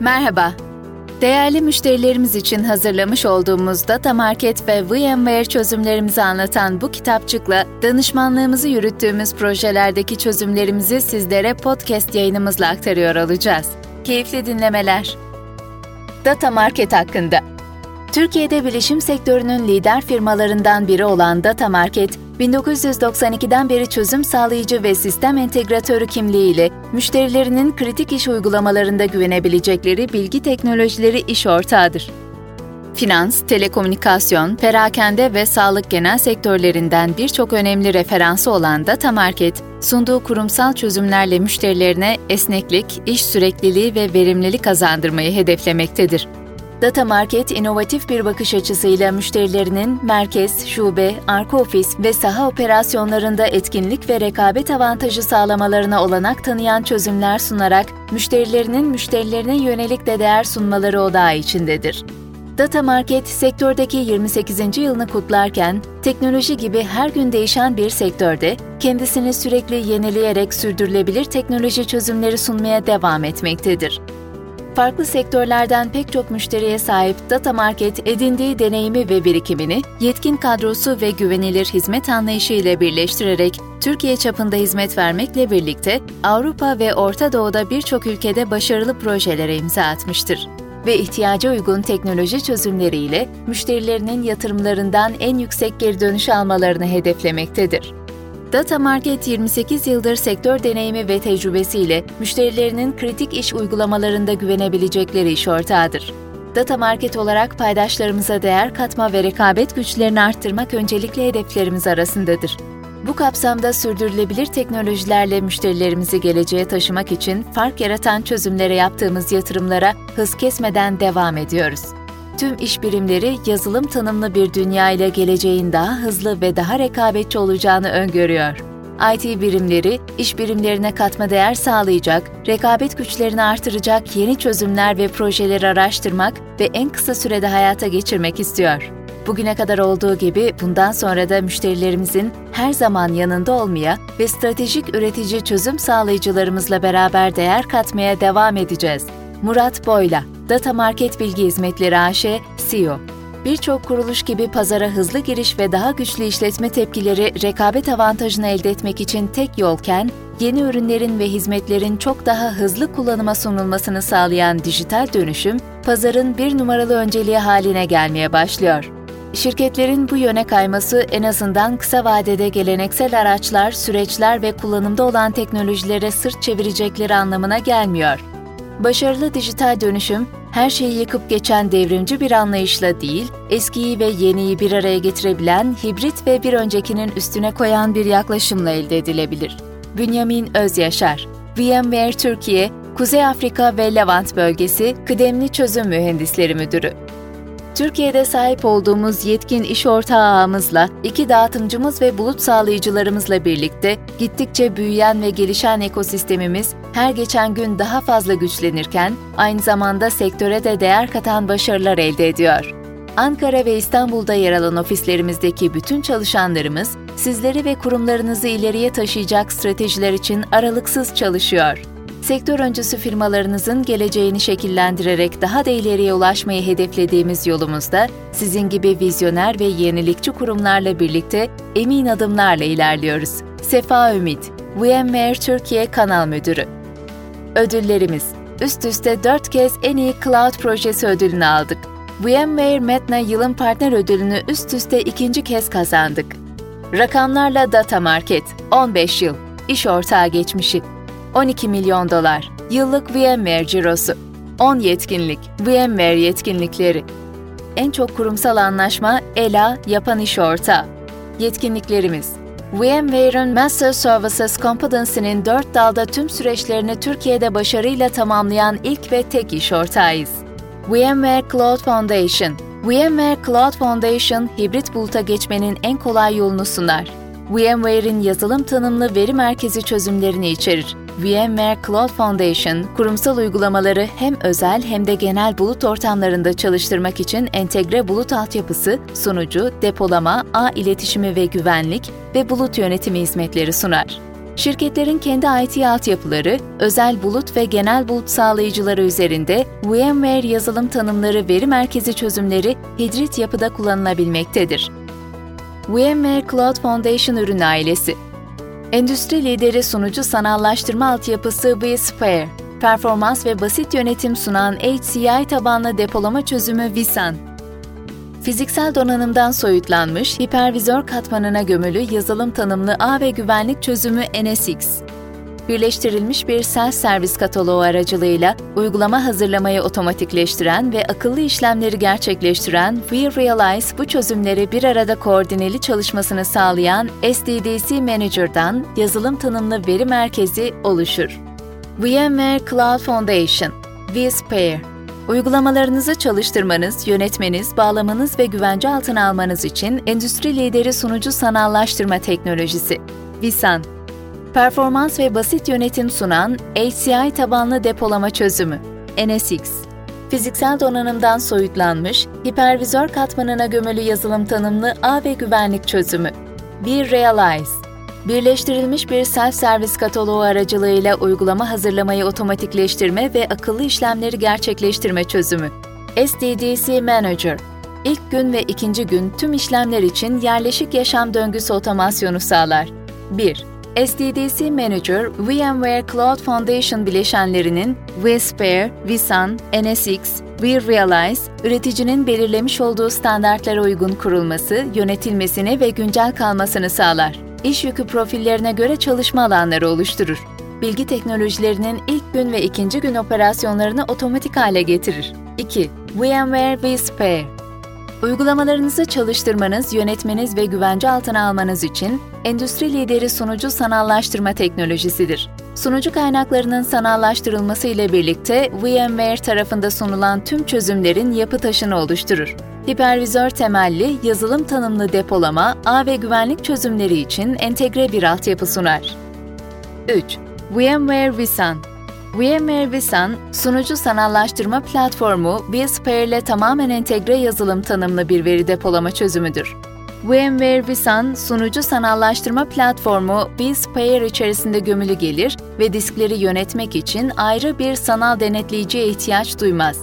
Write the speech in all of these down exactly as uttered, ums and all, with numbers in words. Merhaba. Değerli müşterilerimiz için hazırlamış olduğumuz Data Market ve VMware çözümlerimizi anlatan bu kitapçıkla danışmanlığımızı yürüttüğümüz projelerdeki çözümlerimizi sizlere podcast yayınımızla aktarıyor olacağız. Keyifli dinlemeler. Data Market hakkında. Türkiye'de bilişim sektörünün lider firmalarından biri olan Data Market, bin dokuz yüz doksan ikiden beri çözüm sağlayıcı ve sistem entegratörü kimliğiyle müşterilerinin kritik iş uygulamalarında güvenebilecekleri bilgi teknolojileri iş ortağıdır. Finans, telekomünikasyon, perakende ve sağlık genel sektörlerinden birçok önemli referansı olan Data Market, sunduğu kurumsal çözümlerle müşterilerine esneklik, iş sürekliliği ve verimlilik kazandırmayı hedeflemektedir. Data Market, inovatif bir bakış açısıyla müşterilerinin merkez, şube, arka ofis ve saha operasyonlarında etkinlik ve rekabet avantajı sağlamalarına olanak tanıyan çözümler sunarak, müşterilerinin müşterilerine yönelik de değer sunmaları odağı içindedir. Data Market, sektördeki yirmi sekizinci yılını kutlarken, teknoloji gibi her gün değişen bir sektörde, kendisini sürekli yenileyerek sürdürülebilir teknoloji çözümleri sunmaya devam etmektedir. Farklı sektörlerden pek çok müşteriye sahip Data Market, edindiği deneyimi ve birikimini, yetkin kadrosu ve güvenilir hizmet anlayışı ile birleştirerek, Türkiye çapında hizmet vermekle birlikte, Avrupa ve Orta Doğu'da birçok ülkede başarılı projelere imza atmıştır. Ve ihtiyaca uygun teknoloji çözümleriyle, müşterilerinin yatırımlarından en yüksek geri dönüş almalarını hedeflemektedir. Data Market, yirmi sekiz yıldır sektör deneyimi ve tecrübesiyle müşterilerinin kritik iş uygulamalarında güvenebilecekleri iş ortağıdır. Data Market olarak paydaşlarımıza değer katma ve rekabet güçlerini arttırmak öncelikli hedeflerimiz arasındadır. Bu kapsamda sürdürülebilir teknolojilerle müşterilerimizi geleceğe taşımak için fark yaratan çözümlere yaptığımız yatırımlara hız kesmeden devam ediyoruz. Tüm iş birimleri yazılım tanımlı bir dünya ile geleceğin daha hızlı ve daha rekabetçi olacağını öngörüyor. I T birimleri, iş birimlerine katma değer sağlayacak, rekabet güçlerini artıracak yeni çözümler ve projeleri araştırmak ve en kısa sürede hayata geçirmek istiyor. Bugüne kadar olduğu gibi bundan sonra da müşterilerimizin her zaman yanında olmaya ve stratejik üretici çözüm sağlayıcılarımızla beraber değer katmaya devam edeceğiz. Murat Boyla, Data Market Bilgi Hizmetleri A Ş, C E O. Birçok kuruluş gibi pazara hızlı giriş ve daha güçlü işletme tepkileri rekabet avantajını elde etmek için tek yolken, yeni ürünlerin ve hizmetlerin çok daha hızlı kullanıma sunulmasını sağlayan dijital dönüşüm, pazarın bir numaralı önceliği haline gelmeye başlıyor. Şirketlerin bu yöne kayması en azından kısa vadede geleneksel araçlar, süreçler ve kullanımda olan teknolojilere sırt çevirecekleri anlamına gelmiyor. Başarılı dijital dönüşüm, her şeyi yıkıp geçen devrimci bir anlayışla değil, eskiyi ve yeniyi bir araya getirebilen, hibrit ve bir öncekinin üstüne koyan bir yaklaşımla elde edilebilir. Bünyamin Özyaşar, VMware Türkiye, Kuzey Afrika ve Levant Bölgesi Kıdemli Çözüm Mühendisleri Müdürü. Türkiye'de sahip olduğumuz yetkin iş ortağı ağımızla, iki dağıtımcımız ve bulut sağlayıcılarımızla birlikte gittikçe büyüyen ve gelişen ekosistemimiz her geçen gün daha fazla güçlenirken, aynı zamanda sektöre de değer katan başarılar elde ediyor. Ankara ve İstanbul'da yer alan ofislerimizdeki bütün çalışanlarımız, sizleri ve kurumlarınızı ileriye taşıyacak stratejiler için aralıksız çalışıyor. Sektör öncüsü firmalarınızın geleceğini şekillendirerek daha da ileriye ulaşmayı hedeflediğimiz yolumuzda, sizin gibi vizyoner ve yenilikçi kurumlarla birlikte emin adımlarla ilerliyoruz. Sefa Ümit, VMware Türkiye Kanal Müdürü. Ödüllerimiz: üst üste dört kez en iyi Cloud Projesi ödülünü aldık. VMware Medna Yılın Partner Ödülünü üst üste ikinci kez kazandık. Rakamlarla Data Market, on beş yıl, iş ortağı geçmişi. on iki milyon dolar, yıllık VMware cirosu, on yetkinlik, VMware yetkinlikleri. En çok kurumsal anlaşma, E L A, yapan iş ortağı. Yetkinliklerimiz: VMware'ın Master Services Competency'nin dört dalda tüm süreçlerini Türkiye'de başarıyla tamamlayan ilk ve tek iş ortağıyız. VMware Cloud Foundation, VMware Cloud Foundation, hibrit buluta geçmenin en kolay yolunu sunar. VMware'in yazılım tanımlı veri merkezi çözümlerini içerir. VMware Cloud Foundation, kurumsal uygulamaları hem özel hem de genel bulut ortamlarında çalıştırmak için entegre bulut altyapısı, sunucu, depolama, ağ iletişimi ve güvenlik ve bulut yönetimi hizmetleri sunar. Şirketlerin kendi I T altyapıları, özel bulut ve genel bulut sağlayıcıları üzerinde VMware yazılım tanımları veri merkezi çözümleri hibrit yapıda kullanılabilmektedir. VMware Cloud Foundation ürün ailesi. Endüstri lideri sunucu sanallaştırma altyapısı vSphere, performans ve basit yönetim sunan H C I tabanlı depolama çözümü vSAN, fiziksel donanımdan soyutlanmış, hipervizör katmanına gömülü yazılım tanımlı ağ ve güvenlik çözümü N S X, birleştirilmiş bir self-servis kataloğu aracılığıyla uygulama hazırlamayı otomatikleştiren ve akıllı işlemleri gerçekleştiren vRealize bu çözümleri bir arada koordineli çalışmasını sağlayan S D D C Manager'dan yazılım tanımlı veri merkezi oluşur. VMware Cloud Foundation, vSphere, uygulamalarınızı çalıştırmanız, yönetmeniz, bağlamanız ve güvence altına almanız için endüstri lideri sunucu sanallaştırma teknolojisi, vSAN, performans ve basit yönetim sunan H C I tabanlı depolama çözümü, N S X, fiziksel donanımdan soyutlanmış, hipervizör katmanına gömülü yazılım tanımlı ağ ve güvenlik çözümü, vRealize, birleştirilmiş bir self-servis kataloğu aracılığıyla uygulama hazırlamayı otomatikleştirme ve akıllı işlemleri gerçekleştirme çözümü, S D D C Manager, ilk gün ve ikinci gün tüm işlemler için yerleşik yaşam döngüsü otomasyonu sağlar. bir. S D D C Manager, VMware Cloud Foundation bileşenlerinin vSphere, vSAN, N S X, vRealize, üreticinin belirlemiş olduğu standartlara uygun kurulması, yönetilmesini ve güncel kalmasını sağlar. İş yükü profillerine göre çalışma alanları oluşturur. Bilgi teknolojilerinin ilk gün ve ikinci gün operasyonlarını otomatik hale getirir. iki. VMware vSphere, uygulamalarınızı çalıştırmanız, yönetmeniz ve güvence altına almanız için endüstri lideri sunucu sanallaştırma teknolojisidir. Sunucu kaynaklarının sanallaştırılması ile birlikte VMware tarafında sunulan tüm çözümlerin yapı taşını oluşturur. Hipervizör temelli, yazılım tanımlı depolama, ağ ve güvenlik çözümleri için entegre bir altyapı sunar. üç. VMware vSAN, VMware vSAN, sunucu sanallaştırma platformu vSphere ile tamamen entegre yazılım tanımlı bir veri depolama çözümüdür. VMware vSAN, sunucu sanallaştırma platformu vSphere içerisinde gömülü gelir ve diskleri yönetmek için ayrı bir sanal denetleyiciye ihtiyaç duymaz.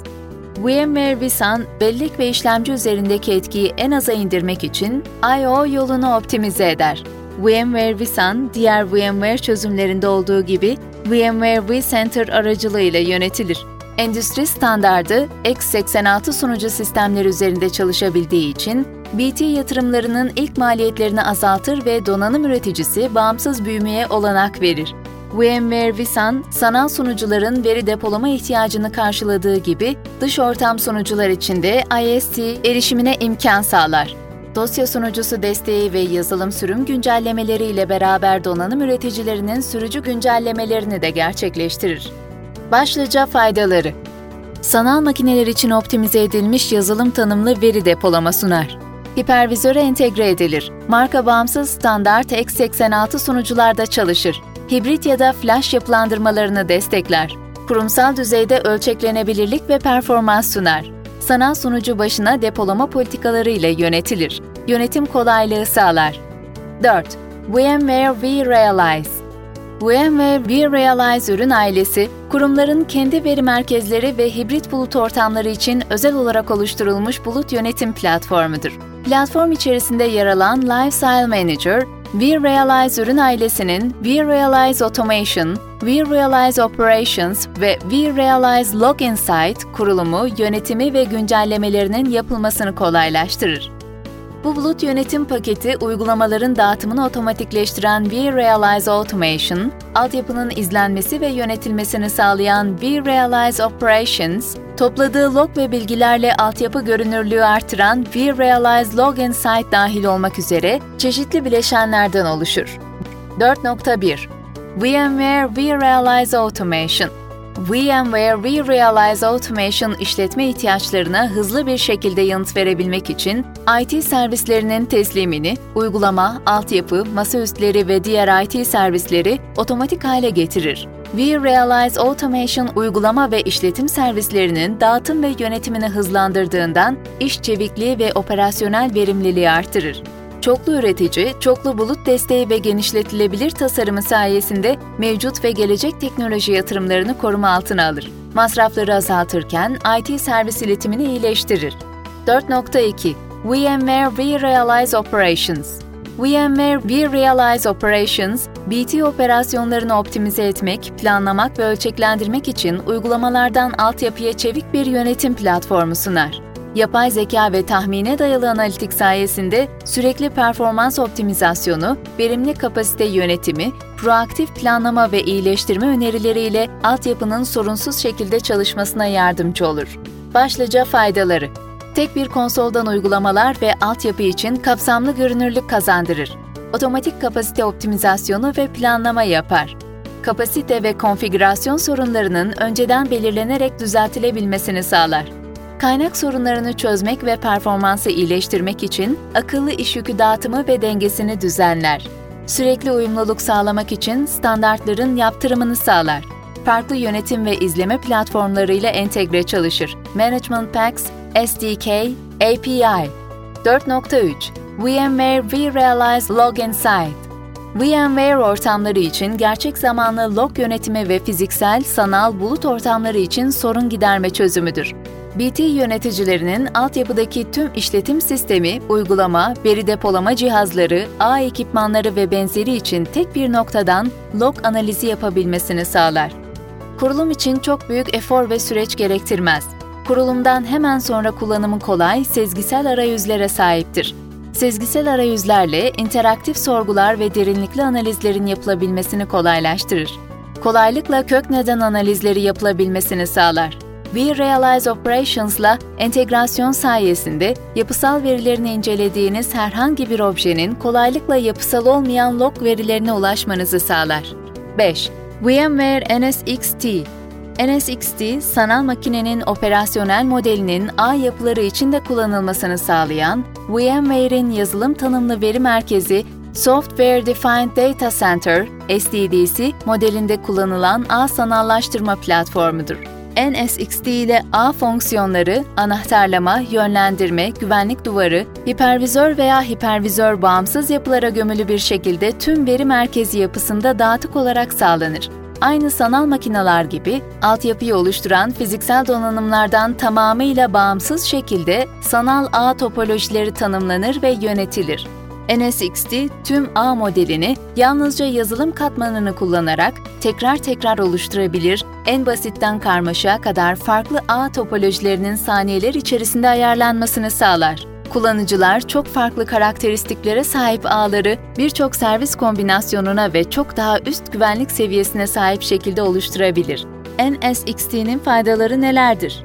VMware vSAN, bellek ve işlemci üzerindeki etkiyi en aza indirmek için I O yolunu optimize eder. VMware vSAN, diğer VMware çözümlerinde olduğu gibi VMware vCenter aracılığıyla yönetilir. Endüstri standardı x seksen altı sunucu sistemleri üzerinde çalışabildiği için B T yatırımlarının ilk maliyetlerini azaltır ve donanım üreticisi bağımsız büyümeye olanak verir. VMware vSAN, sanal sunucuların veri depolama ihtiyacını karşıladığı gibi dış ortam sunucular için de I S T erişimine imkan sağlar. Dosya sunucusu desteği ve yazılım sürüm güncellemeleri ile beraber donanım üreticilerinin sürücü güncellemelerini de gerçekleştirir. Başlıca faydaları: sanal makineler için optimize edilmiş yazılım tanımlı veri depolama sunar. Hipervizöre entegre edilir. Marka bağımsız standart x seksen altı sunucularda çalışır. Hibrit ya da flash yapılandırmalarını destekler. Kurumsal düzeyde ölçeklenebilirlik ve performans sunar. Sanal sunucu başına depolama politikaları ile yönetilir. Yönetim kolaylığı sağlar. dört. VMware vRealize, VMware vRealize ürün ailesi, kurumların kendi veri merkezleri ve hibrit bulut ortamları için özel olarak oluşturulmuş bulut yönetim platformudur. Platform içerisinde yer alan Lifecycle Manager, vRealize ürün ailesinin vRealize Automation, vRealize Operations ve vRealize Log Insight kurulumu, yönetimi ve güncellemelerinin yapılmasını kolaylaştırır. Bu bulut yönetim paketi, uygulamaların dağıtımını otomatikleştiren vRealize Automation, altyapının izlenmesi ve yönetilmesini sağlayan vRealize Operations, topladığı log ve bilgilerle altyapı görünürlüğü artıran vRealize Log Insight dahil olmak üzere çeşitli bileşenlerden oluşur. dört nokta bir VMware vRealize Automation, VMware vRealize Automation, işletme ihtiyaçlarına hızlı bir şekilde yanıt verebilmek için I T servislerinin teslimini, uygulama, altyapı, masaüstleri ve diğer I T servisleri otomatik hale getirir. vRealize Automation, uygulama ve işletim servislerinin dağıtım ve yönetimini hızlandırdığından iş çevikliği ve operasyonel verimliliği artırır. Çoklu üretici, çoklu bulut desteği ve genişletilebilir tasarımı sayesinde mevcut ve gelecek teknoloji yatırımlarını koruma altına alır. Masrafları azaltırken I T servis iletimini iyileştirir. dört nokta iki VMware vRealize Operations. VMware vRealize Operations, B T operasyonlarını optimize etmek, planlamak ve ölçeklendirmek için uygulamalardan altyapıya çevik bir yönetim platformu sunar. Yapay zeka ve tahmine dayalı analitik sayesinde sürekli performans optimizasyonu, verimli kapasite yönetimi, proaktif planlama ve iyileştirme önerileriyle altyapının sorunsuz şekilde çalışmasına yardımcı olur. Başlıca faydaları: Tek bir konsoldan uygulamalar ve altyapı için kapsamlı görünürlük kazandırır. Otomatik kapasite optimizasyonu ve planlama yapar. Kapasite ve konfigürasyon sorunlarının önceden belirlenerek düzeltilebilmesini sağlar. Kaynak sorunlarını çözmek ve performansı iyileştirmek için akıllı iş yükü dağıtımı ve dengesini düzenler. Sürekli uyumluluk sağlamak için standartların yaptırımını sağlar. Farklı yönetim ve izleme platformlarıyla entegre çalışır. Management Packs, S D K, A P I. dört nokta üç VMware vRealize Log Insight. VMware ortamları için gerçek zamanlı log yönetimi ve fiziksel, sanal, bulut ortamları için sorun giderme çözümüdür. B T yöneticilerinin altyapıdaki tüm işletim sistemi, uygulama, veri depolama cihazları, ağ ekipmanları ve benzeri için tek bir noktadan log analizi yapabilmesini sağlar. Kurulum için çok büyük efor ve süreç gerektirmez. Kurulumdan hemen sonra kullanımı kolay, sezgisel arayüzlere sahiptir. Sezgisel arayüzlerle interaktif sorgular ve derinlikli analizlerin yapılabilmesini kolaylaştırır. Kolaylıkla kök neden analizleri yapılabilmesini sağlar. vRealize Operations'la entegrasyon sayesinde yapısal verilerini incelediğiniz herhangi bir objenin kolaylıkla yapısal olmayan log verilerine ulaşmanızı sağlar. beş VMware N S X T. N S X T, sanal makinenin operasyonel modelinin ağ yapıları için de kullanılmasını sağlayan VMware'in yazılım tanımlı veri merkezi Software Defined Data Center (S D D C) modelinde kullanılan ağ sanallaştırma platformudur. N S X T ile ağ fonksiyonları, anahtarlama, yönlendirme, güvenlik duvarı, hipervizör veya hipervizör bağımsız yapılara gömülü bir şekilde tüm veri merkezi yapısında dağıtık olarak sağlanır. Aynı sanal makineler gibi altyapıyı oluşturan fiziksel donanımlardan tamamıyla bağımsız şekilde sanal ağ topolojileri tanımlanır ve yönetilir. N S X T, tüm ağ modelini yalnızca yazılım katmanını kullanarak tekrar tekrar oluşturabilir, en basitten karmaşaya kadar farklı ağ topolojilerinin saniyeler içerisinde ayarlanmasını sağlar. Kullanıcılar çok farklı karakteristiklere sahip ağları birçok servis kombinasyonuna ve çok daha üst güvenlik seviyesine sahip şekilde oluşturabilir. N S X T'nin faydaları nelerdir?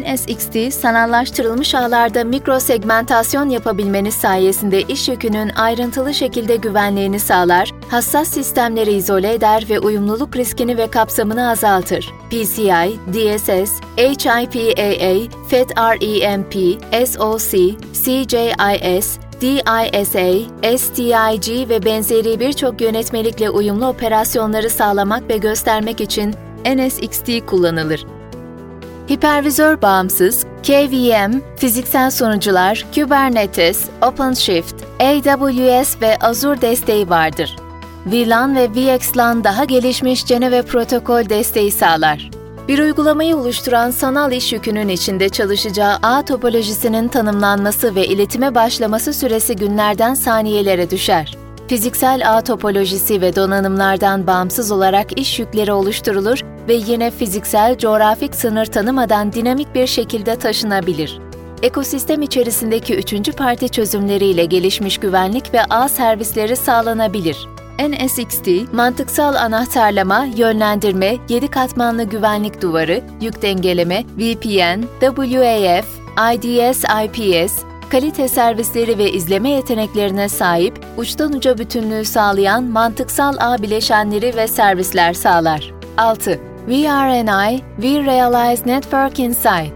N S X T, sanallaştırılmış ağlarda mikrosegmentasyon yapabilmeniz sayesinde iş yükünün ayrıntılı şekilde güvenliğini sağlar, hassas sistemleri izole eder ve uyumluluk riskini ve kapsamını azaltır. P C I, D S S, H I P A A, FedRAMP, S O C, C J I S, D I S A, S T I G ve benzeri birçok yönetmelikle uyumlu operasyonları sağlamak ve göstermek için N S X T kullanılır. Hipervizör bağımsız, K V M, fiziksel sunucular, Kubernetes, OpenShift, A W S ve Azure desteği vardır. V LAN ve V X LAN daha gelişmiş Geneva protokol desteği sağlar. Bir uygulamayı oluşturan sanal iş yükünün içinde çalışacağı ağ topolojisinin tanımlanması ve iletime başlaması süresi günlerden saniyelere düşer. Fiziksel ağ topolojisi ve donanımlardan bağımsız olarak iş yükleri oluşturulur ve yine fiziksel, coğrafik sınır tanımadan dinamik bir şekilde taşınabilir. Ekosistem içerisindeki üçüncü parti çözümleriyle gelişmiş güvenlik ve ağ servisleri sağlanabilir. N S X T, mantıksal anahtarlama, yönlendirme, yedi katmanlı güvenlik duvarı, yük dengeleme, V P N, W A F, I D S I P S, kalite servisleri ve izleme yeteneklerine sahip, uçtan uca bütünlüğü sağlayan mantıksal ağ bileşenleri ve servisler sağlar. altı V R N I, vRealize Network Insight.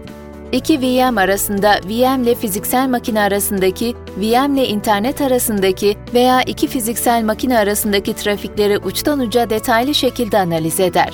İki V M arasında, V M ile fiziksel makine arasındaki, V M ile internet arasındaki veya iki fiziksel makine arasındaki trafikleri uçtan uca detaylı şekilde analiz eder.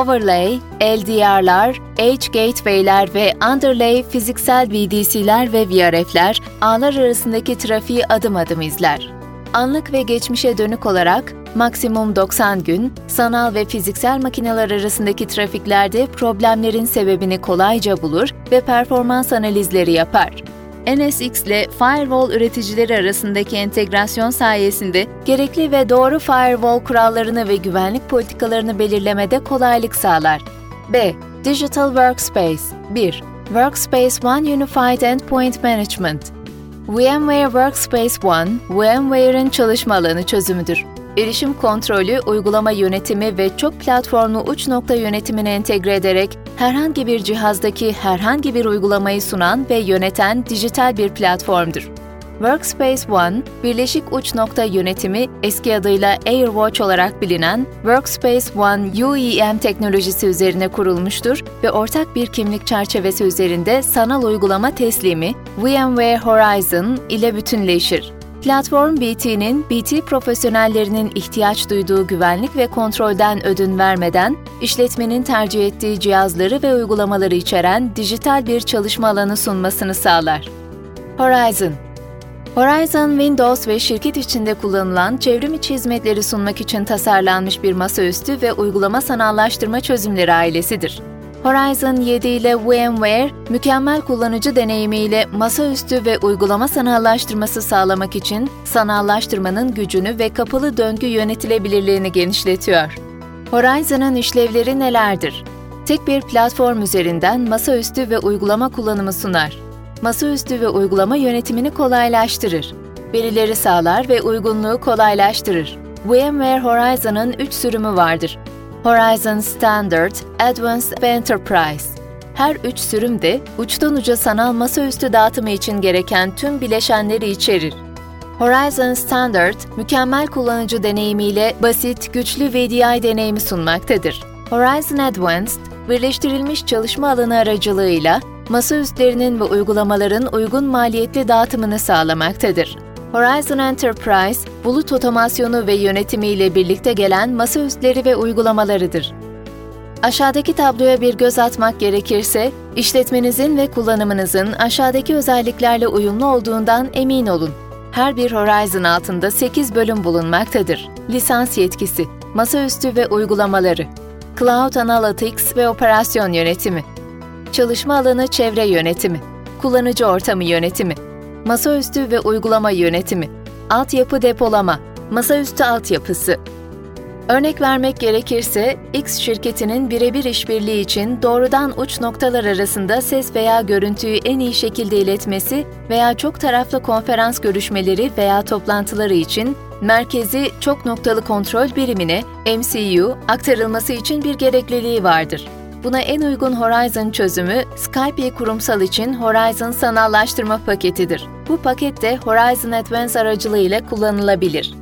overlay, L D R'lar, edge gateway'ler ve underlay fiziksel V D C'ler ve V R F'ler ağlar arasındaki trafiği adım adım izler. Anlık ve geçmişe dönük olarak maksimum doksan gün, sanal ve fiziksel makineler arasındaki trafiklerde problemlerin sebebini kolayca bulur ve performans analizleri yapar. N S X ile firewall üreticileri arasındaki entegrasyon sayesinde gerekli ve doğru firewall kurallarını ve güvenlik politikalarını belirlemede kolaylık sağlar. B. Digital Workspace bir. Workspace One Unified Endpoint Management VMware Workspace One, VMware'in çalışma alanı çözümüdür. Erişim kontrolü, uygulama yönetimi ve çok platformlu uç nokta yönetimini entegre ederek herhangi bir cihazdaki herhangi bir uygulamayı sunan ve yöneten dijital bir platformdur. Workspace One, Birleşik Uç Nokta Yönetimi, eski adıyla AirWatch olarak bilinen Workspace One U E M teknolojisi üzerine kurulmuştur ve ortak bir kimlik çerçevesi üzerinde sanal uygulama teslimi VMware Horizon ile bütünleşir. Platform B T'nin, B T profesyonellerinin ihtiyaç duyduğu güvenlik ve kontrolden ödün vermeden, işletmenin tercih ettiği cihazları ve uygulamaları içeren dijital bir çalışma alanı sunmasını sağlar. Horizon Horizon, Windows ve şirket içinde kullanılan çevrim içi hizmetleri sunmak için tasarlanmış bir masaüstü ve uygulama sanallaştırma çözümleri ailesidir. Horizon yedi ile VMware, mükemmel kullanıcı deneyimiyle masaüstü ve uygulama sanallaştırması sağlamak için sanallaştırmanın gücünü ve kapalı döngü yönetilebilirliğini genişletiyor. Horizon'ın işlevleri nelerdir? Tek bir platform üzerinden masaüstü ve uygulama kullanımı sunar. Masaüstü ve uygulama yönetimini kolaylaştırır. Verileri sağlar ve uygunluğu kolaylaştırır. VMware Horizon'ın üç sürümü vardır. Horizon Standard, Advanced ve Enterprise. Her üç sürüm de uçtan uca sanal masaüstü dağıtımı için gereken tüm bileşenleri içerir. Horizon Standard, mükemmel kullanıcı deneyimiyle basit, güçlü V D I deneyimi sunmaktadır. Horizon Advanced, birleştirilmiş çalışma alanı aracılığıyla masaüstlerinin ve uygulamaların uygun maliyetli dağıtımını sağlamaktadır. Horizon Enterprise, bulut otomasyonu ve yönetimiyle birlikte gelen masaüstleri ve uygulamalarıdır. Aşağıdaki tabloya bir göz atmak gerekirse, işletmenizin ve kullanımınızın aşağıdaki özelliklerle uyumlu olduğundan emin olun. Her bir Horizon altında sekiz bölüm bulunmaktadır. Lisans yetkisi, masaüstü ve uygulamaları, Cloud Analytics ve operasyon yönetimi, çalışma alanı çevre yönetimi, kullanıcı ortamı yönetimi, masaüstü ve uygulama yönetimi, altyapı depolama, masaüstü altyapısı. Örnek vermek gerekirse, X şirketinin birebir işbirliği için doğrudan uç noktalar arasında ses veya görüntüyü en iyi şekilde iletmesi veya çok taraflı konferans görüşmeleri veya toplantıları için merkezi çok noktalı kontrol birimine, M C U, aktarılması için bir gerekliliği vardır. Buna en uygun Horizon çözümü, Skype'yi kurumsal için Horizon sanallaştırma paketidir. Bu paket de Horizon Advanced aracılığıyla kullanılabilir.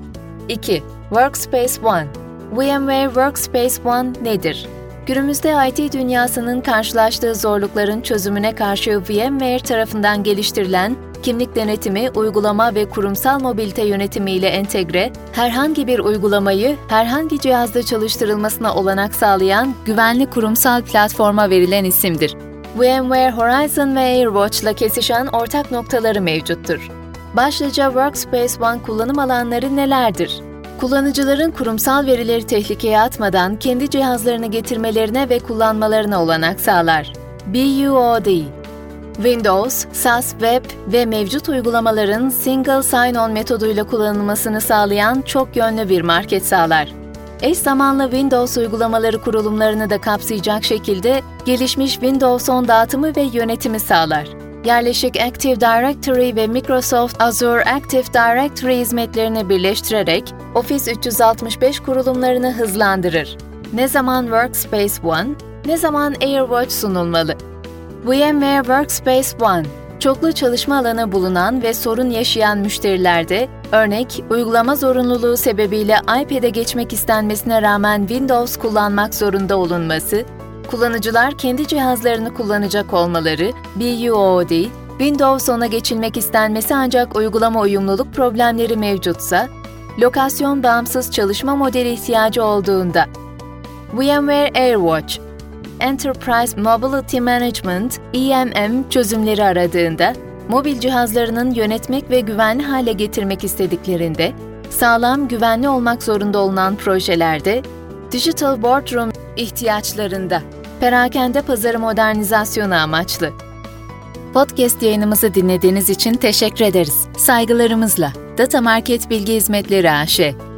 iki. Workspace One VMware Workspace One nedir? Günümüzde I T dünyasının karşılaştığı zorlukların çözümüne karşı VMware tarafından geliştirilen, kimlik denetimi, uygulama ve kurumsal mobilite yönetimiyle entegre, herhangi bir uygulamayı herhangi cihazda çalıştırılmasına olanak sağlayan güvenli kurumsal platforma verilen isimdir. VMware Horizon ve AirWatch ile kesişen ortak noktaları mevcuttur. Başlıca Workspace One kullanım alanları nelerdir? Kullanıcıların kurumsal verileri tehlikeye atmadan kendi cihazlarını getirmelerine ve kullanmalarına olanak sağlar. B U O D Windows, SaaS Web ve mevcut uygulamaların Single Sign-On metoduyla kullanılmasını sağlayan çok yönlü bir market sağlar. Eş zamanlı Windows uygulamaları kurulumlarını da kapsayacak şekilde gelişmiş Windows on dağıtımı ve yönetimi sağlar. Yerleşik Active Directory ve Microsoft Azure Active Directory hizmetlerini birleştirerek Office üç yüz altmış beş kurulumlarını hızlandırır. Ne zaman Workspace One, ne zaman AirWatch sunulmalı? VMware Workspace One, çoklu çalışma alanı bulunan ve sorun yaşayan müşterilerde, örnek, uygulama zorunluluğu sebebiyle iPad'e geçmek istenmesine rağmen Windows kullanmak zorunda olunması, kullanıcılar kendi cihazlarını kullanacak olmaları, B U O D, Windows ona geçilmek istenmesi ancak uygulama uyumluluk problemleri mevcutsa, lokasyon bağımsız çalışma modeli ihtiyacı olduğunda, VMware AirWatch, Enterprise Mobility Management (E M M) çözümleri aradığında, mobil cihazlarının yönetmek ve güvenli hale getirmek istediklerinde, sağlam, güvenli olmak zorunda olunan projelerde, Digital Boardroom ihtiyaçlarında, perakende pazarı modernizasyonu amaçlı. Podcast yayınımızı dinlediğiniz için teşekkür ederiz. Saygılarımızla Data Market Bilgi Hizmetleri A Ş